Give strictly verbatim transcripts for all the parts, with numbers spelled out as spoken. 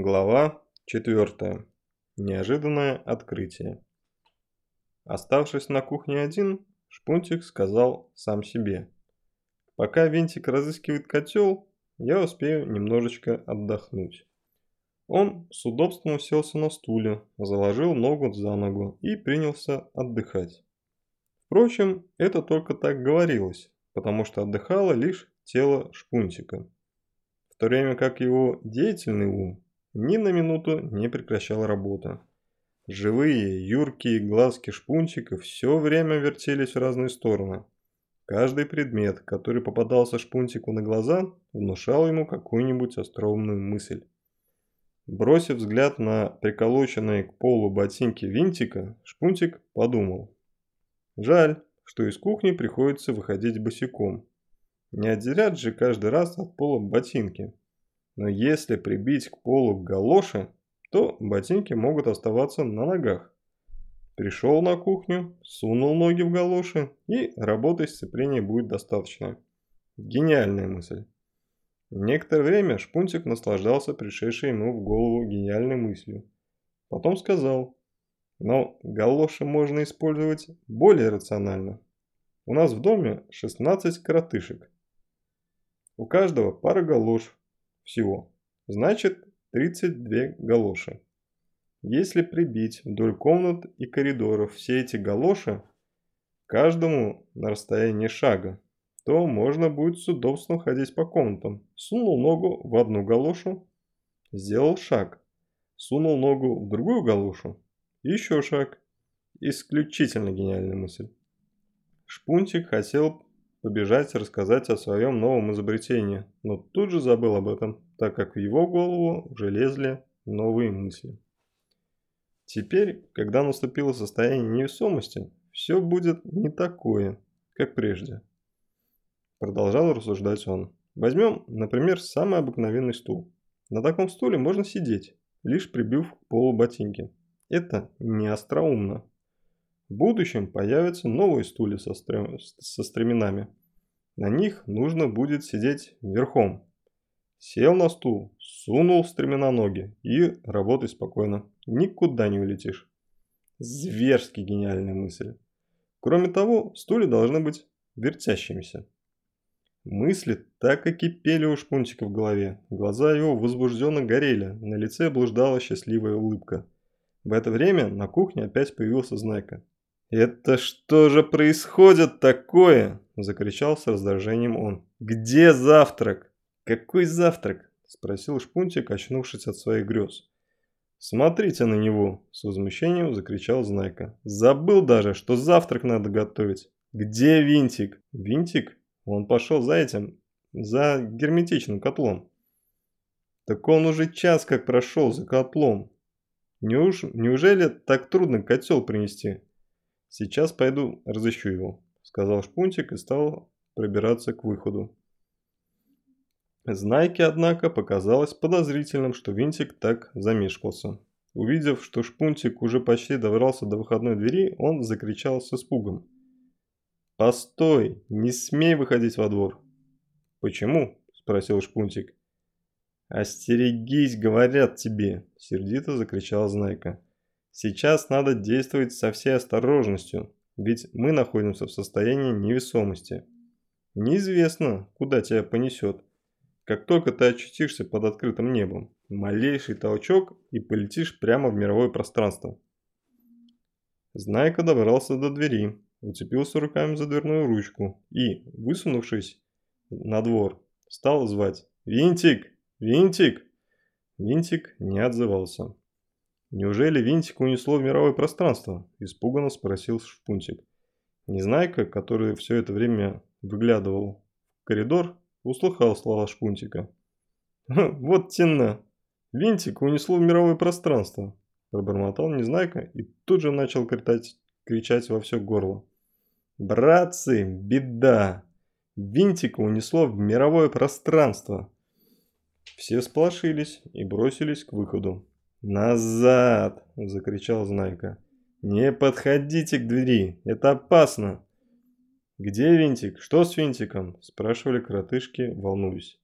Глава четвёртая. Неожиданное открытие. Оставшись на кухне один, Шпунтик сказал сам себе: «Пока Винтик разыскивает котел, я успею немножечко отдохнуть». Он с удобством уселся на стуле, заложил ногу за ногу и принялся отдыхать. Впрочем, это только так говорилось, потому что отдыхало лишь тело Шпунтика, в то время как его деятельный ум ни на минуту не прекращала работа. Живые, юркие глазки Шпунтика все время вертелись в разные стороны. Каждый предмет, который попадался Шпунтику на глаза, внушал ему какую-нибудь остроумную мысль. Бросив взгляд на приколоченные к полу ботинки Винтика, Шпунтик подумал: жаль, что из кухни приходится выходить босиком. Не отделят же каждый раз от пола ботинки. Но если прибить к полу галоши, то ботинки могут оставаться на ногах. Пришел на кухню, сунул ноги в галоши, и работы сцепления будет достаточно. Гениальная мысль. Некоторое время Шпунтик наслаждался пришедшей ему в голову гениальной мыслью. Потом сказал: но галоши можно использовать более рационально. У нас в доме шестнадцать коротышек. У каждого пара галош. Всего. Значит, тридцать две галоши. Если прибить вдоль комнат и коридоров все эти галоши, каждому на расстоянии шага, то можно будет с удобством ходить по комнатам. Сунул ногу в одну галошу, сделал шаг. Сунул ногу в другую галошу, еще шаг. Исключительно гениальная мысль. Шпунтик хотел побежать и рассказать о своем новом изобретении, но тут же забыл об этом, так как в его голову уже лезли новые мысли. Теперь, когда наступило состояние невесомости, все будет не такое, как прежде, продолжал рассуждать он. Возьмем, например, самый обыкновенный стул. На таком стуле можно сидеть, лишь прибив к полу ботинки. Это не остроумно. В будущем появятся новые стулья со, стрем... со стременами. На них нужно будет сидеть верхом. Сел на стул, сунул стремена ноги и работай спокойно. Никуда не улетишь. Зверски гениальная мысль. Кроме того, стулья должны быть вертящимися. Мысли так и кипели у Шпунтика в голове. Глаза его возбужденно горели, на лице блуждала счастливая улыбка. В это время на кухне опять появился Знайка. «Это что же происходит такое?» – закричал с раздражением он. «Где завтрак?» «Какой завтрак?» – спросил Шпунтик, очнувшись от своих грез. «Смотрите на него!» – с возмущением закричал Знайка. «Забыл даже, что завтрак надо готовить!» «Где Винтик?» «Винтик? Он пошел за этим, за герметичным котлом!» «Так он уже час как прошел за котлом!» Неуж... «Неужели так трудно котел принести?» «Сейчас пойду разыщу его», – сказал Шпунтик и стал пробираться к выходу. Знайке, однако, показалось подозрительным, что Винтик так замешкался. Увидев, что Шпунтик уже почти добрался до выходной двери, он закричал с испугом: «Постой! Не смей выходить во двор!» «Почему?» – спросил Шпунтик. «Остерегись, говорят тебе!» – сердито закричал Знайка. «Сейчас надо действовать со всей осторожностью, ведь мы находимся в состоянии невесомости. Неизвестно, куда тебя понесет. Как только ты очутишься под открытым небом, малейший толчок и полетишь прямо в мировое пространство». Знайка добрался до двери, уцепился руками за дверную ручку и, высунувшись на двор, стал звать: «Винтик! Винтик!» Винтик не отзывался. «Неужели Винтик унесло в мировое пространство?» – испуганно спросил Шпунтик. Незнайка, который все это время выглядывал в коридор, услыхал слова Шпунтика. «Вот тена! Винтик унесло в мировое пространство!» – пробормотал Незнайка и тут же начал кричать, кричать во все горло: «Братцы, беда! Винтика унесло в мировое пространство!» Все сполошились и бросились к выходу. «Назад!» – закричал Знайка. «Не подходите к двери, это опасно!» «Где Винтик? Что с Винтиком?» – спрашивали коротышки, волнуясь.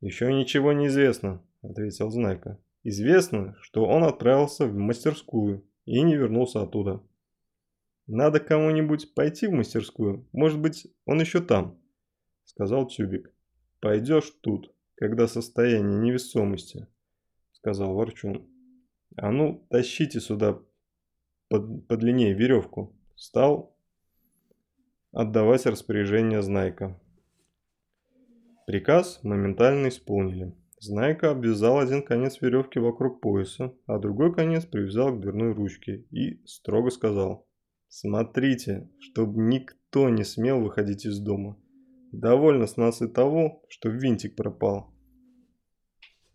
«Еще ничего не известно», – ответил Знайка. Известно, что он отправился в мастерскую и не вернулся оттуда. Надо кому-нибудь пойти в мастерскую, может быть, он еще там, сказал Тюбик. Пойдешь тут, когда состояние невесомости, сказал Ворчун. А ну, тащите сюда под, подлиннее веревку, стал отдавать распоряжение Знайка. Приказ моментально исполнили. Знайка обвязал один конец веревки вокруг пояса, а другой конец привязал к дверной ручке и строго сказал: «Смотрите, чтобы никто не смел выходить из дома. Довольно с нас и того, что винтик пропал».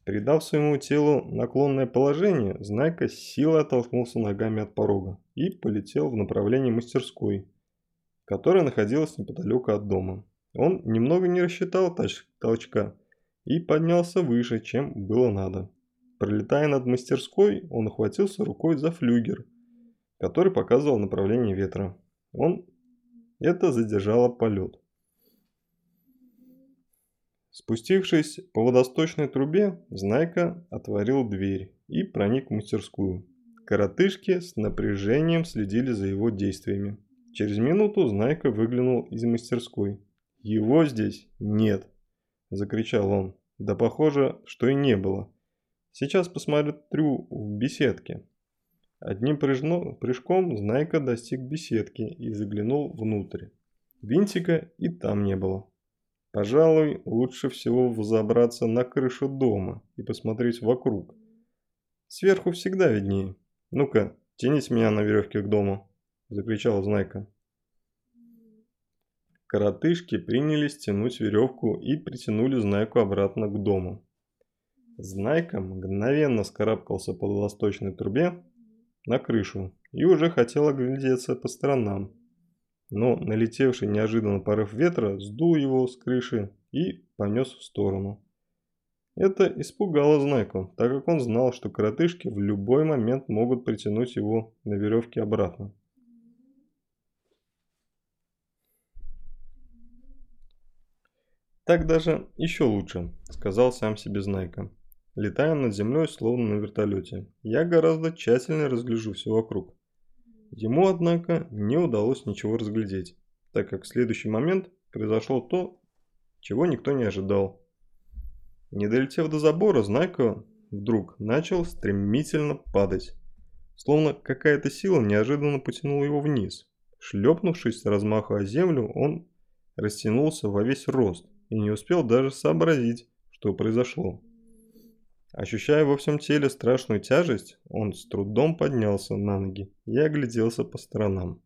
Придав своему телу наклонное положение, Знайка с силой оттолкнулся ногами от порога и полетел в направлении мастерской, которая находилась неподалеку от дома. Он немного не рассчитал толчка и поднялся выше, чем было надо. Пролетая над мастерской, он ухватился рукой за флюгер, который показывал направление ветра. Он это задержало полет. Спустившись по водосточной трубе, Знайка отворил дверь и проник в мастерскую. Коротышки с напряжением следили за его действиями. Через минуту Знайка выглянул из мастерской. «Его здесь нет!» – закричал он. Да похоже, что и не было. Сейчас посмотрю в беседке. Одним прыжно, прыжком Знайка достиг беседки и заглянул внутрь. Винтика и там не было. Пожалуй, лучше всего взобраться на крышу дома и посмотреть вокруг. Сверху всегда виднее. Ну-ка, тяните меня на веревке к дому, закричал Знайка. Коротышки принялись тянуть веревку и притянули Знайку обратно к дому. Знайка мгновенно скарабкался по водосточной трубе на крышу и уже хотел оглядеться по сторонам. Но налетевший неожиданно порыв ветра сдул его с крыши и понес в сторону. Это испугало Знайку, так как он знал, что коротышки в любой момент могут притянуть его на веревке обратно. «Так даже еще лучше», – сказал сам себе Знайка. «Летая над землей, словно на вертолете, я гораздо тщательнее разгляжу все вокруг». Ему, однако, не удалось ничего разглядеть, так как в следующий момент произошло то, чего никто не ожидал. Не долетев до забора, Знайка вдруг начал стремительно падать, словно какая-то сила неожиданно потянула его вниз. Шлепнувшись с размаха о землю, он растянулся во весь рост и не успел даже сообразить, что произошло. Ощущая во всем теле страшную тяжесть, он с трудом поднялся на ноги и огляделся по сторонам.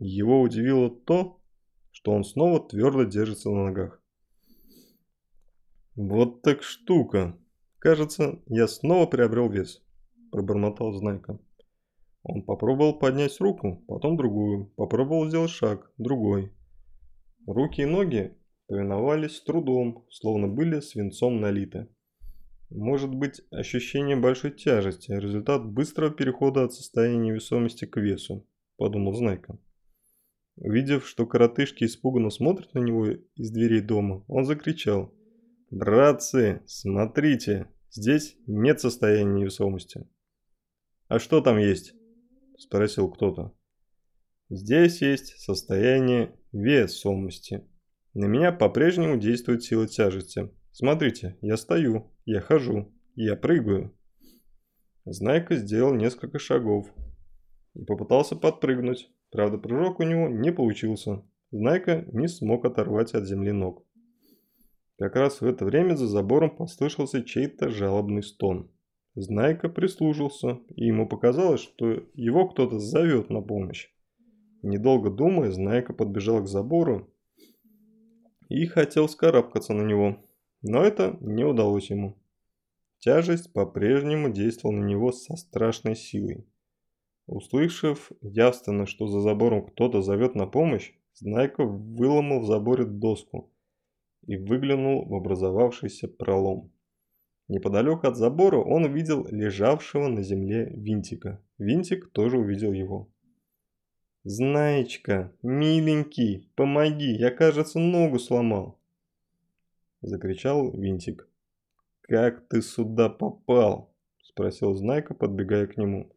Его удивило то, что он снова твердо держится на ногах. «Вот так штука! Кажется, я снова приобрел вес», – пробормотал Знайка. Он попробовал поднять руку, потом другую, попробовал сделать шаг, другой. Руки и ноги повиновались с трудом, словно были свинцом налиты. Может быть, ощущение большой тяжести – результат быстрого перехода от состояния невесомости к весу, подумал Знайка. Увидев, что коротышки испуганно смотрят на него из дверей дома, он закричал: «Братцы, смотрите, здесь нет состояния невесомости». «А что там есть?» – спросил кто-то. «Здесь есть состояние весомости. На меня по-прежнему действует сила тяжести. Смотрите, я стою, я хожу, я прыгаю». Знайка сделал несколько шагов и попытался подпрыгнуть. Правда, прыжок у него не получился. Знайка не смог оторвать от земли ног. Как раз в это время за забором послышался чей-то жалобный стон. Знайка прислушался, и ему показалось, что его кто-то зовет на помощь. Недолго думая, Знайка подбежал к забору и хотел вскарабкаться на него. Но это не удалось ему. Тяжесть по-прежнему действовала на него со страшной силой. Услышав явственно, что за забором кто-то зовет на помощь, Знайка выломал в заборе доску и выглянул в образовавшийся пролом. Неподалеку от забора он увидел лежавшего на земле Винтика. Винтик тоже увидел его. «Знаечка, миленький, помоги, я, кажется, ногу сломал», – закричал Винтик. «Как ты сюда попал?» – спросил Знайка, подбегая к нему.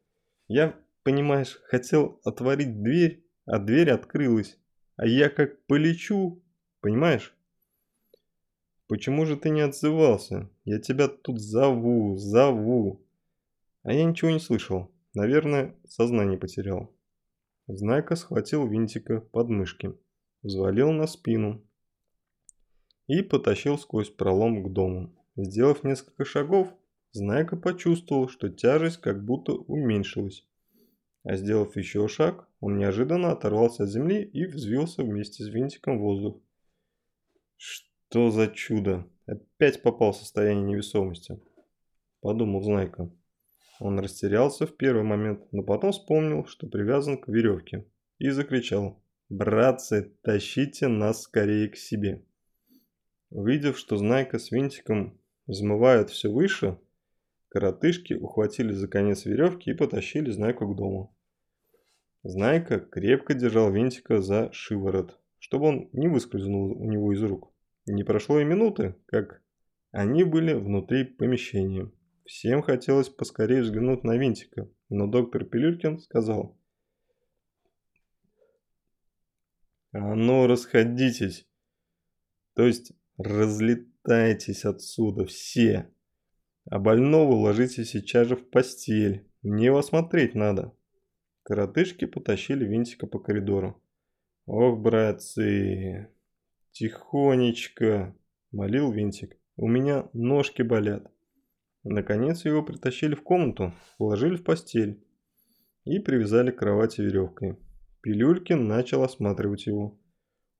«Я, понимаешь, хотел отворить дверь, а дверь открылась, а я как полечу, понимаешь?» «Почему же ты не отзывался? Я тебя тут зову, зову!» А я ничего не слышал, наверное, сознание потерял. Знайка схватил Винтика под мышки, взвалил на спину и потащил сквозь пролом к дому. Сделав несколько шагов, Знайка почувствовал, что тяжесть как будто уменьшилась. А сделав еще шаг, он неожиданно оторвался от земли и взвился вместе с Винтиком в воздух. «Что за чудо! Опять попал в состояние невесомости!» — подумал Знайка. Он растерялся в первый момент, но потом вспомнил, что привязан к веревке, и закричал: «Братцы, тащите нас скорее к себе!» Увидев, что Знайка с Винтиком взмывают все выше, коротышки ухватили за конец веревки и потащили Знайку к дому. Знайка крепко держал Винтика за шиворот, чтобы он не выскользнул у него из рук. Не прошло и минуты, как они были внутри помещения. Всем хотелось поскорее взглянуть на Винтика, но доктор Пилюлькин сказал: «А ну расходитесь, то есть разлетайтесь отсюда все, а больного ложите сейчас же в постель, мне его осмотреть надо». Коротышки потащили Винтика по коридору. «Ох, братцы! Тихонечко!» — молил Винтик. «У меня ножки болят». Наконец его притащили в комнату, уложили в постель и привязали к кровати веревкой. Пилюлькин начал осматривать его.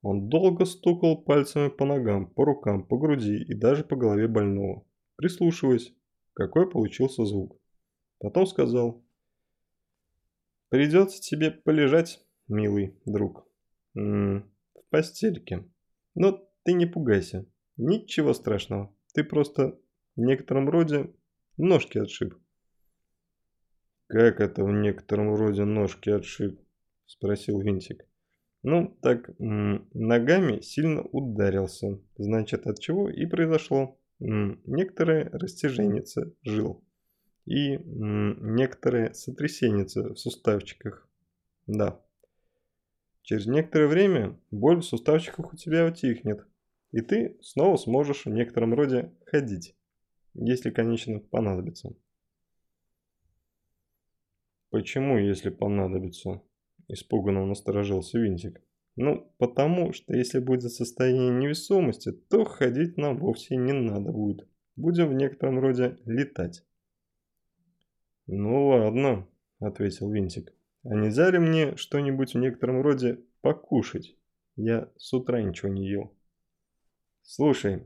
Он долго стукал пальцами по ногам, по рукам, по груди и даже по голове больного, прислушиваясь, какой получился звук. Потом сказал: «Придется тебе полежать, милый друг, М-м, в постельке. Но ты не пугайся, ничего страшного, ты просто в некотором роде ножки отшиб». «Как это в некотором роде ножки отшиб?» — спросил Винтик. «Ну, так, м- ногами сильно ударился, значит, от чего и произошло м- некоторое растяжение жил и м- некоторое сотрясение в суставчиках, да. Через некоторое время боль в суставчиках у тебя утихнет, и ты снова сможешь в некотором роде ходить, если, конечно, понадобится». «Почему, если понадобится?» — испуганно насторожился Винтик. «Ну, потому что если будет состояние невесомости, то ходить нам вовсе не надо будет. Будем в некотором роде летать». «Ну ладно», — ответил Винтик. «А нельзя ли мне что-нибудь в некотором роде покушать? Я с утра ничего не ел». «Слушай,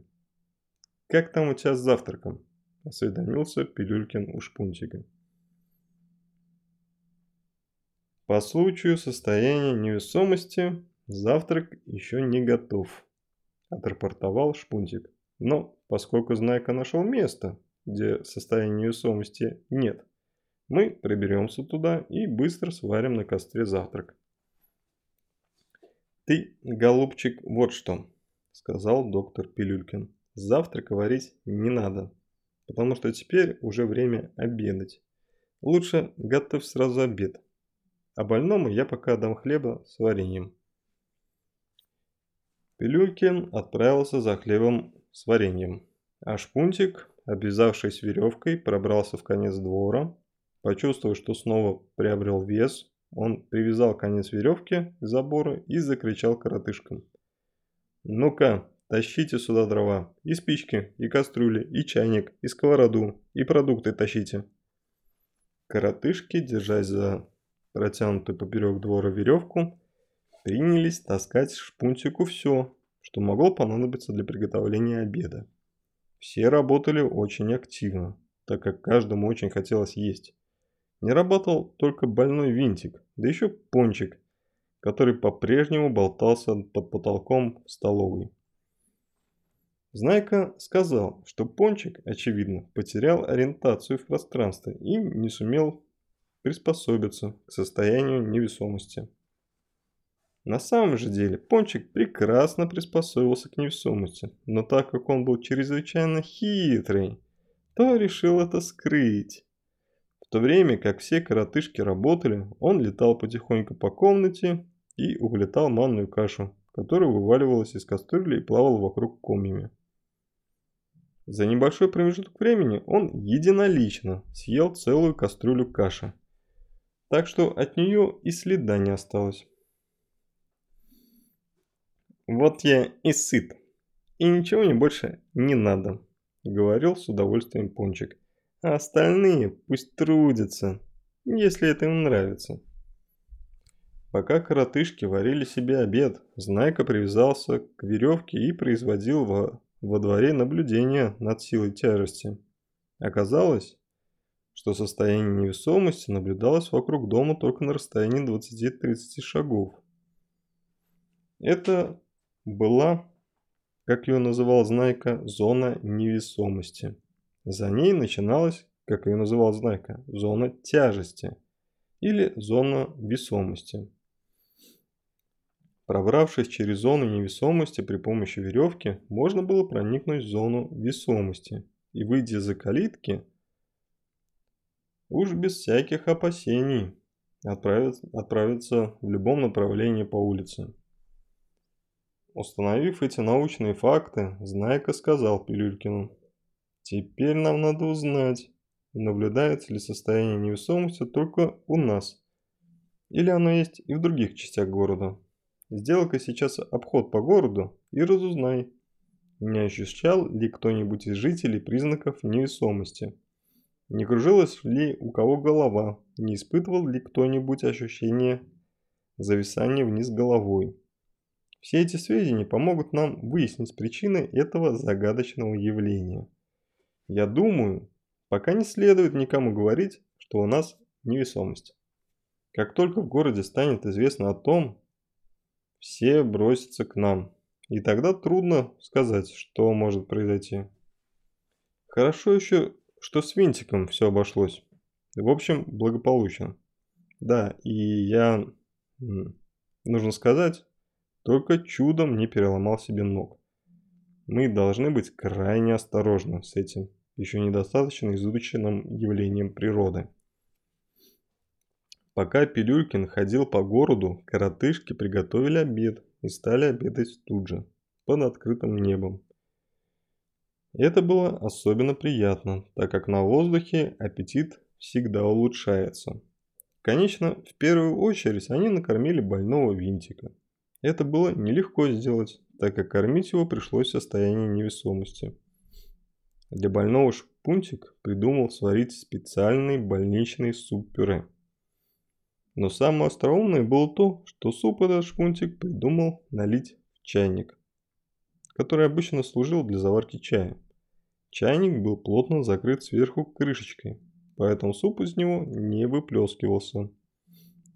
как там у тебя с завтраком?» — осведомился Пилюлькин у Шпунтика. «По случаю состояния невесомости завтрак еще не готов», — отрапортовал Шпунтик. «Но поскольку Знайка нашел место, где состояния невесомости нет, мы приберемся туда и быстро сварим на костре завтрак». «Ты, голубчик, вот что», — сказал доктор Пилюлькин. «Завтрака варить не надо, потому что теперь уже время обедать. Лучше готовь сразу обед. А больному я пока дам хлеба с вареньем». Пилюлькин отправился за хлебом с вареньем, а Шпунтик, обвязавшись веревкой, пробрался в конец двора. Почувствовав, что снова приобрел вес, он привязал конец веревки к забору и закричал коротышкам: «Ну-ка, тащите сюда дрова, и спички, и кастрюли, и чайник, и сковороду, и продукты тащите». Коротышки, держась за протянутую поперек двора веревку, принялись таскать Шпунтику все, что могло понадобиться для приготовления обеда. Все работали очень активно, так как каждому очень хотелось есть. Не работал только больной Винтик, да еще Пончик, который по-прежнему болтался под потолком в столовой. Знайка сказал, что Пончик, очевидно, потерял ориентацию в пространстве и не сумел приспособиться к состоянию невесомости. На самом же деле Пончик прекрасно приспособился к невесомости, но так как он был чрезвычайно хитрый, то решил это скрыть. то время как все коротышки работали, он летал потихоньку по комнате и уплетал манную кашу, которая вываливалась из кастрюли и плавала вокруг комьями. За небольшой промежуток времени он единолично съел целую кастрюлю каши, так что от нее и следа не осталось. «Вот я и сыт, и ничего мне больше не надо», — говорил с удовольствием Пончик. «А остальные пусть трудятся, если это им нравится». Пока коротышки варили себе обед, Знайка привязался к веревке и производил во, во дворе наблюдение над силой тяжести. Оказалось, что состояние невесомости наблюдалось вокруг дома только на расстоянии двадцати-тридцати шагов. Это была, как ее называл Знайка, зона невесомости. За ней начиналась, как ее называл Знайка, зона тяжести или зона весомости. Пробравшись через зону невесомости при помощи веревки, можно было проникнуть в зону весомости и, выйдя за калитки, уж без всяких опасений отправиться, отправиться в любом направлении по улице. Установив эти научные факты, Знайка сказал Пилюлькину: «Теперь нам надо узнать, наблюдается ли состояние невесомости только у нас, или оно есть и в других частях города. Сделай-ка сейчас обход по городу и разузнай, не ощущал ли кто-нибудь из жителей признаков невесомости, не кружилась ли у кого голова, не испытывал ли кто-нибудь ощущение зависания вниз головой. Все эти сведения помогут нам выяснить причины этого загадочного явления. Я думаю, пока не следует никому говорить, что у нас невесомость. Как только в городе станет известно о том, все бросятся к нам, и тогда трудно сказать, что может произойти. Хорошо еще, что с Винтиком все обошлось. В общем, благополучно. Да, и я, нужно сказать, только чудом не переломал себе ног. Мы должны быть крайне осторожны с этим еще недостаточно изученным явлением природы». Пока Пилюлькин ходил по городу, коротышки приготовили обед и стали обедать тут же, под открытым небом. Это было особенно приятно, так как на воздухе аппетит всегда улучшается. Конечно, в первую очередь они накормили больного Винтика. Это было нелегко сделать, так как кормить его пришлось в состоянии невесомости. Для больного Шпунтик придумал сварить специальный больничный суп-пюре. Но самое остроумное было то, что суп этот Шпунтик придумал налить в чайник, который обычно служил для заварки чая. Чайник был плотно закрыт сверху крышечкой, поэтому суп из него не выплескивался,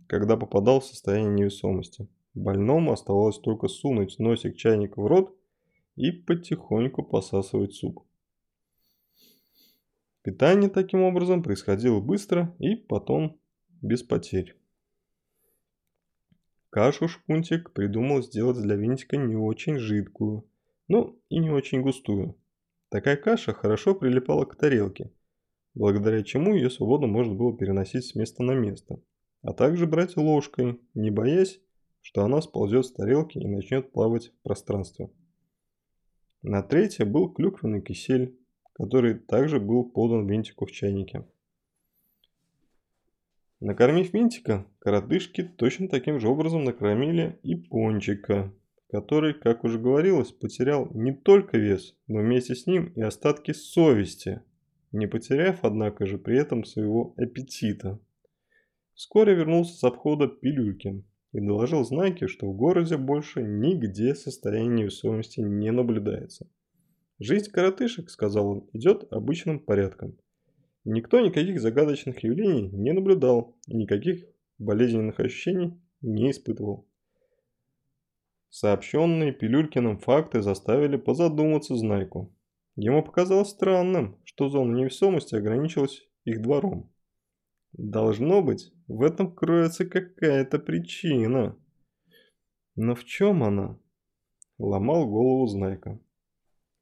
когда попадал в состояние невесомости. Больному оставалось только сунуть носик чайника в рот и потихоньку посасывать суп. Питание таким образом происходило быстро и потом без потерь. Кашу Шпунтик придумал сделать для Винтика не очень жидкую, но и не очень густую. Такая каша хорошо прилипала к тарелке, благодаря чему ее свободно можно было переносить с места на место, а также брать ложкой, не боясь, что она сползет с тарелки и начнет плавать в пространстве. На третье был клюквенный кисель, который также был подан Винтику в чайнике. Накормив Винтика, коротышки точно таким же образом накормили и Пончика, который, как уже говорилось, потерял не только вес, но вместе с ним и остатки совести, не потеряв, однако же, при этом своего аппетита. Вскоре вернулся с обхода Пилюлькин и доложил Знайке, что в городе больше нигде состояние невесомости не наблюдается. «Жизнь коротышек, — сказал он, — идет обычным порядком. Никто никаких загадочных явлений не наблюдал и никаких болезненных ощущений не испытывал». Сообщенные Пилюлькиным факты заставили позадуматься Знайку. Ему показалось странным, что зона невесомости ограничилась их двором. Должно быть, в этом кроется какая-то причина. Но в чем она? Ломал голову Знайка.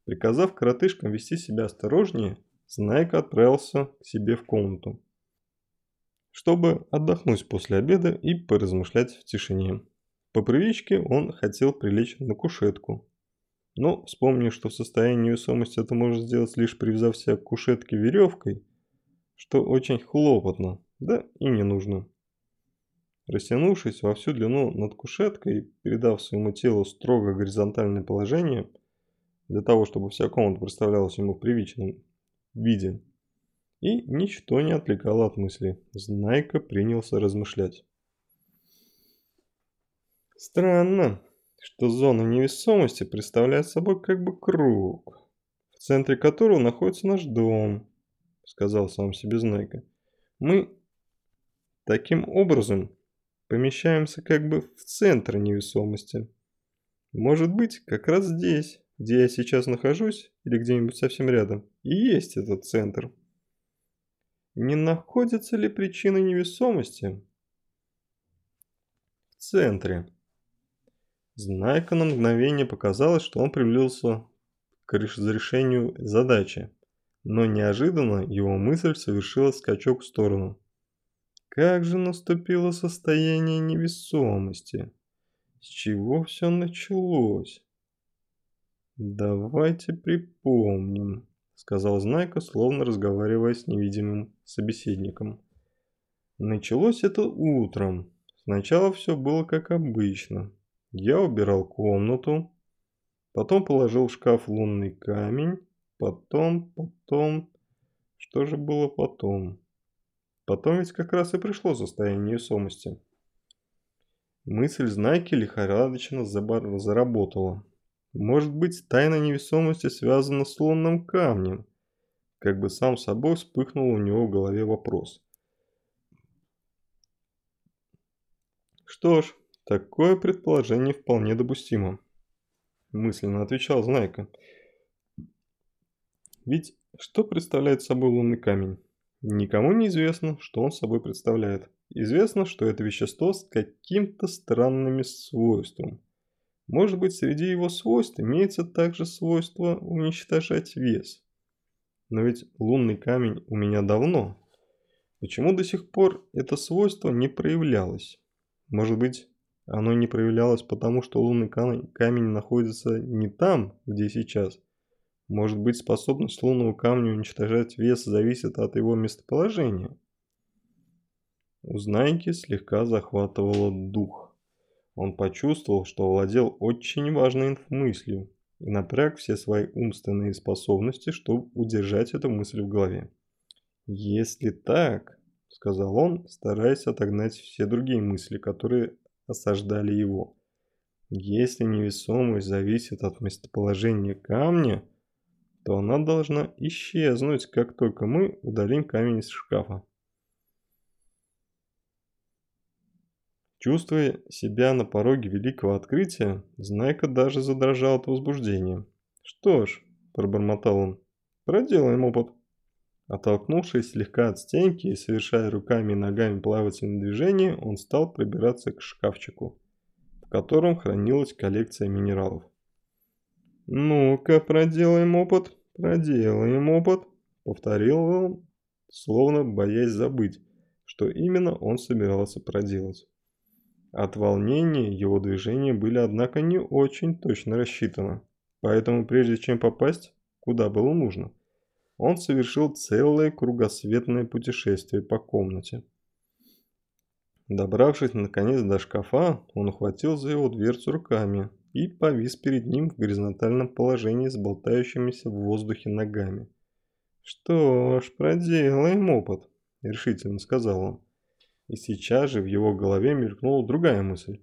Приказав коротышкам вести себя осторожнее, Знайка отправился к себе в комнату. чтобы отдохнуть после обеда и поразмышлять в тишине. По привычке он хотел прилечь на кушетку, но, вспомнив, что в состоянии невесомости это может сделать, лишь привязав себя к кушетке веревкой, что очень хлопотно, да и не нужно. Растянувшись во всю длину над кушеткой и передав своему телу строго горизонтальное положение, для того, чтобы вся комната представлялась ему в привычном виде, и ничто не отвлекало от мыслей, Знайка принялся размышлять. Странно, что зона невесомости представляет собой как бы круг, в центре которого находится наш дом, сказал сам себе Знайка. Мы таким образом помещаемся как бы в центр невесомости. Может быть, как раз здесь, где я сейчас нахожусь, или где-нибудь совсем рядом, и есть этот центр. Не находится ли причина невесомости в центре? Знайка на мгновение показалось, что он приблизился к разрешению задачи, но неожиданно его мысль совершила скачок в сторону. Как же наступило состояние невесомости? С чего все началось? Давайте припомним, сказал Знайка, словно разговаривая с невидимым собеседником. Началось это утром. Сначала все было как обычно. Я убирал комнату, потом положил в шкаф лунный камень, потом, потом... Что же было потом? Потом ведь как раз и пришло состояние невесомости. Мысль Знайки лихорадочно заработала. Может быть, тайна невесомости связана с лунным камнем? Как бы сам собой вспыхнул у него в голове вопрос. Что ж, такое предположение вполне допустимо, мысленно отвечал Знайка. Ведь что представляет собой лунный камень? Никому не известно, что он собой представляет. Известно, что это вещество с каким-то странным свойством. Может быть, среди его свойств имеется также свойство уничтожать вес. Но ведь лунный камень у меня давно. Почему до сих пор это свойство не проявлялось? Может быть, оно не проявлялось потому, что лунный камень находится не там, где сейчас. Может быть, способность лунного камня уничтожать вес зависит от его местоположения? У Знайки слегка захватывало дух. Он почувствовал, что овладел очень важной мыслью и напряг все свои умственные способности, чтобы удержать эту мысль в голове. «Если так», — сказал он, стараясь отогнать все другие мысли, которые осаждали его, «если невесомость зависит от местоположения камня, то она должна исчезнуть, как только мы удалим камень из шкафа». Чувствуя себя на пороге великого открытия, Знайка даже задрожал от возбуждения. «Что ж», – пробормотал он, – «проделаем опыт». Оттолкнувшись слегка от стенки и совершая руками и ногами плавательные движения, он стал пробираться к шкафчику, в котором хранилась коллекция минералов. «Ну-ка, проделаем опыт, проделаем опыт», – повторил он, словно боясь забыть, что именно он собирался проделать. От волнения его движения были, однако, не очень точно рассчитаны, поэтому прежде чем попасть, куда было нужно, он совершил целое кругосветное путешествие по комнате. Добравшись наконец до шкафа, он ухватил за его дверцу руками и повис перед ним в горизонтальном положении с болтающимися в воздухе ногами. «Что ж, проделаем опыт», – решительно сказал он. И сейчас же в его голове мелькнула другая мысль.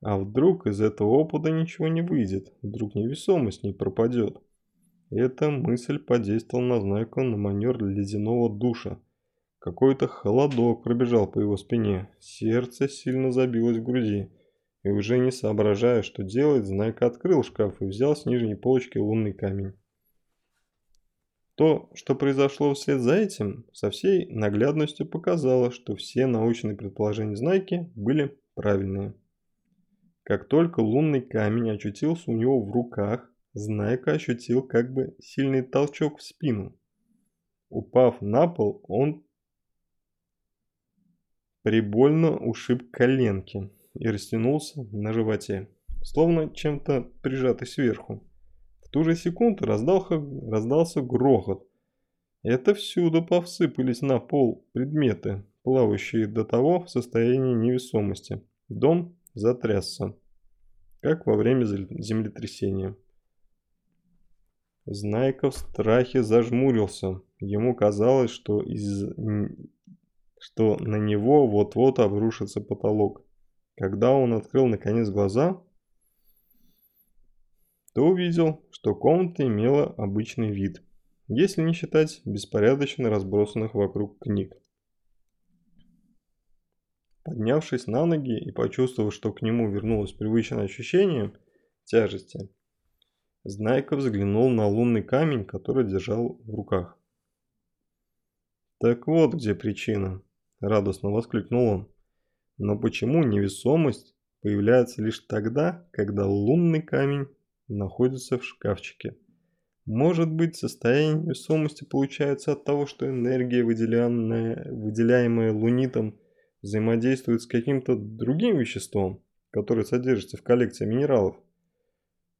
А вдруг из этого опыта ничего не выйдет? Вдруг невесомость не пропадет? Эта мысль подействовала на Знайку на манер ледяного душа. Какой-то холодок пробежал по его спине. Сердце сильно забилось в груди. И уже не соображая, что делать, Знайка открыл шкаф и взял с нижней полочки лунный камень. То, что произошло вслед за этим, со всей наглядностью показало, что все научные предположения Знайки были правильные. Как только лунный камень очутился у него в руках, Знайка ощутил как бы сильный толчок в спину. Упав на пол, он прибольно ушиб коленки и растянулся на животе, словно чем-то прижатый сверху. В ту же секунду раздался, раздался грохот. Это всюду повсыпались на пол предметы, плавающие до того в состоянии невесомости. Дом затрясся, как во время землетрясения. Знайка в страхе зажмурился. Ему казалось, что, из... что на него вот-вот обрушится потолок. Когда он открыл наконец глаза, то увидел, что комната имела обычный вид, если не считать беспорядочно разбросанных вокруг книг. Поднявшись на ноги и почувствовав, что к нему вернулось привычное ощущение тяжести, Знайка взглянул на лунный камень, который держал в руках. «Так вот где причина», – радостно воскликнул он. «Но почему невесомость появляется лишь тогда, когда лунный камень находится в шкафчике? Может быть, состояние невесомости получается от того, что энергия, выделяемая, выделяемая лунитом, взаимодействует с каким-то другим веществом, которое содержится в коллекции минералов.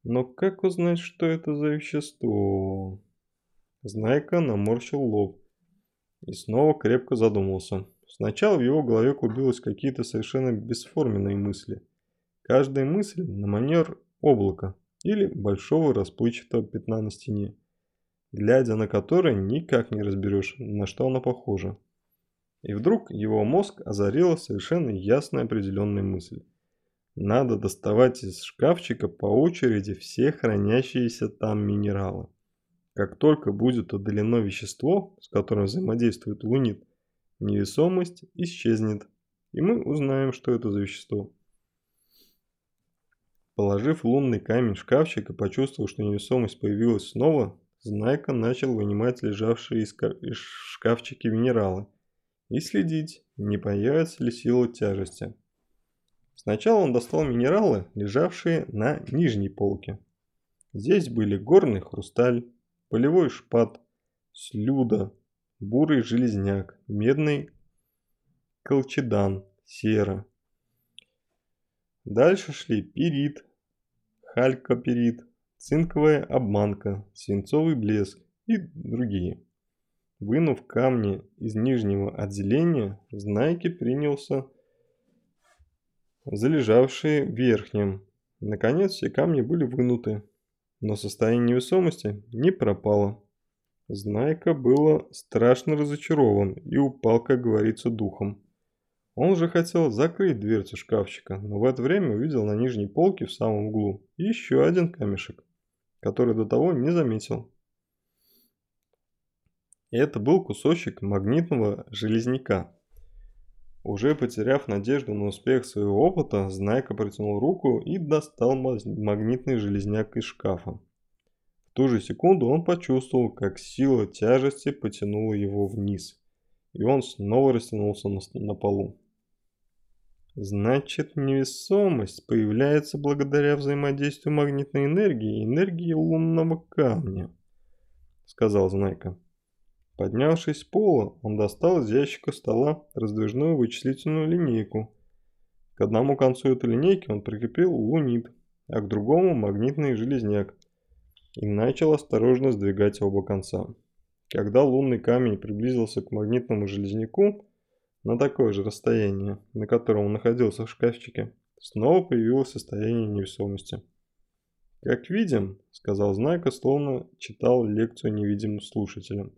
Но как узнать, что это за вещество?» Знайка наморщил лоб и снова крепко задумался. Сначала в его голове клубились какие-то совершенно бесформенные мысли. Каждая мысль на манер облака или большого расплывчатого пятна на стене, глядя на которое никак не разберешь, на что она похожа. И вдруг его мозг озарила совершенно ясная определенная мысль. Надо доставать из шкафчика по очереди все хранящиеся там минералы. Как только будет удалено вещество, с которым взаимодействует лунит, невесомость исчезнет, и мы узнаем, что это за вещество. Положив лунный камень в шкафчик и почувствовав, что невесомость появилась снова, Знайка начал вынимать лежавшие из шкафчика минералы и следить, не появится ли сила тяжести. Сначала он достал минералы, лежавшие на нижней полке. Здесь были горный хрусталь, полевой шпат, слюда, бурый железняк, медный колчедан, сера. Дальше шли пирит, халькопирит, цинковая обманка, свинцовый блеск и другие. Вынув камни из нижнего отделения, Знайки принялся за лежавшие в верхнем. Наконец все камни были вынуты, но состояние невесомости не пропало. Знайка был страшно разочарован и упал, как говорится, духом. Он же хотел закрыть дверцу шкафчика, но в это время увидел на нижней полке в самом углу еще один камешек, который до того не заметил. И это был кусочек магнитного железняка. Уже потеряв надежду на успех своего опыта, Знайка протянул руку и достал магнитный железняк из шкафа. В ту же секунду он почувствовал, как сила тяжести потянула его вниз, и он снова растянулся на, на полу. Значит, невесомость появляется благодаря взаимодействию магнитной энергии и энергии лунного камня, сказал Знайка. Поднявшись с пола, он достал из ящика стола раздвижную вычислительную линейку. К одному концу этой линейки он прикрепил лунит, а к другому магнитный железняк и начал осторожно сдвигать оба конца. Когда лунный камень приблизился к магнитному железняку на такое же расстояние, на котором он находился в шкафчике, снова появилось состояние невесомости. «Как видим», — сказал Знайка, словно читал лекцию невидимым слушателям,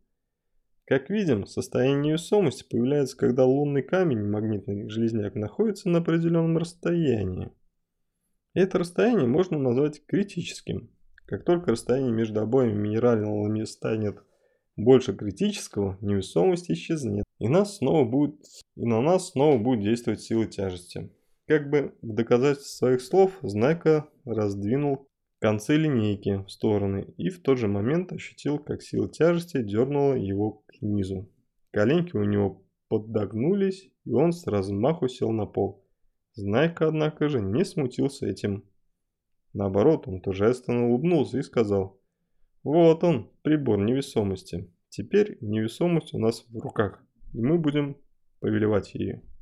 Как видим, состояние невесомости появляется, когда лунный камень и магнитный железняк находятся на определенном расстоянии. Это расстояние можно назвать критическим. Как только расстояние между обоими минералами станет больше критического, невесомость исчезнет, и, нас снова будет, и на нас снова будет действовать сила тяжести. Как бы в доказательство своих слов, Знайка раздвинул концы линейки в стороны и в тот же момент ощутил, как сила тяжести дернула его низу. Коленки у него подогнулись, и он с размаху сел на пол. Знайка, однако же, не смутился этим. Наоборот, он торжественно улыбнулся и сказал: «Вот он, прибор невесомости. Теперь невесомость у нас в руках, и мы будем повелевать ею».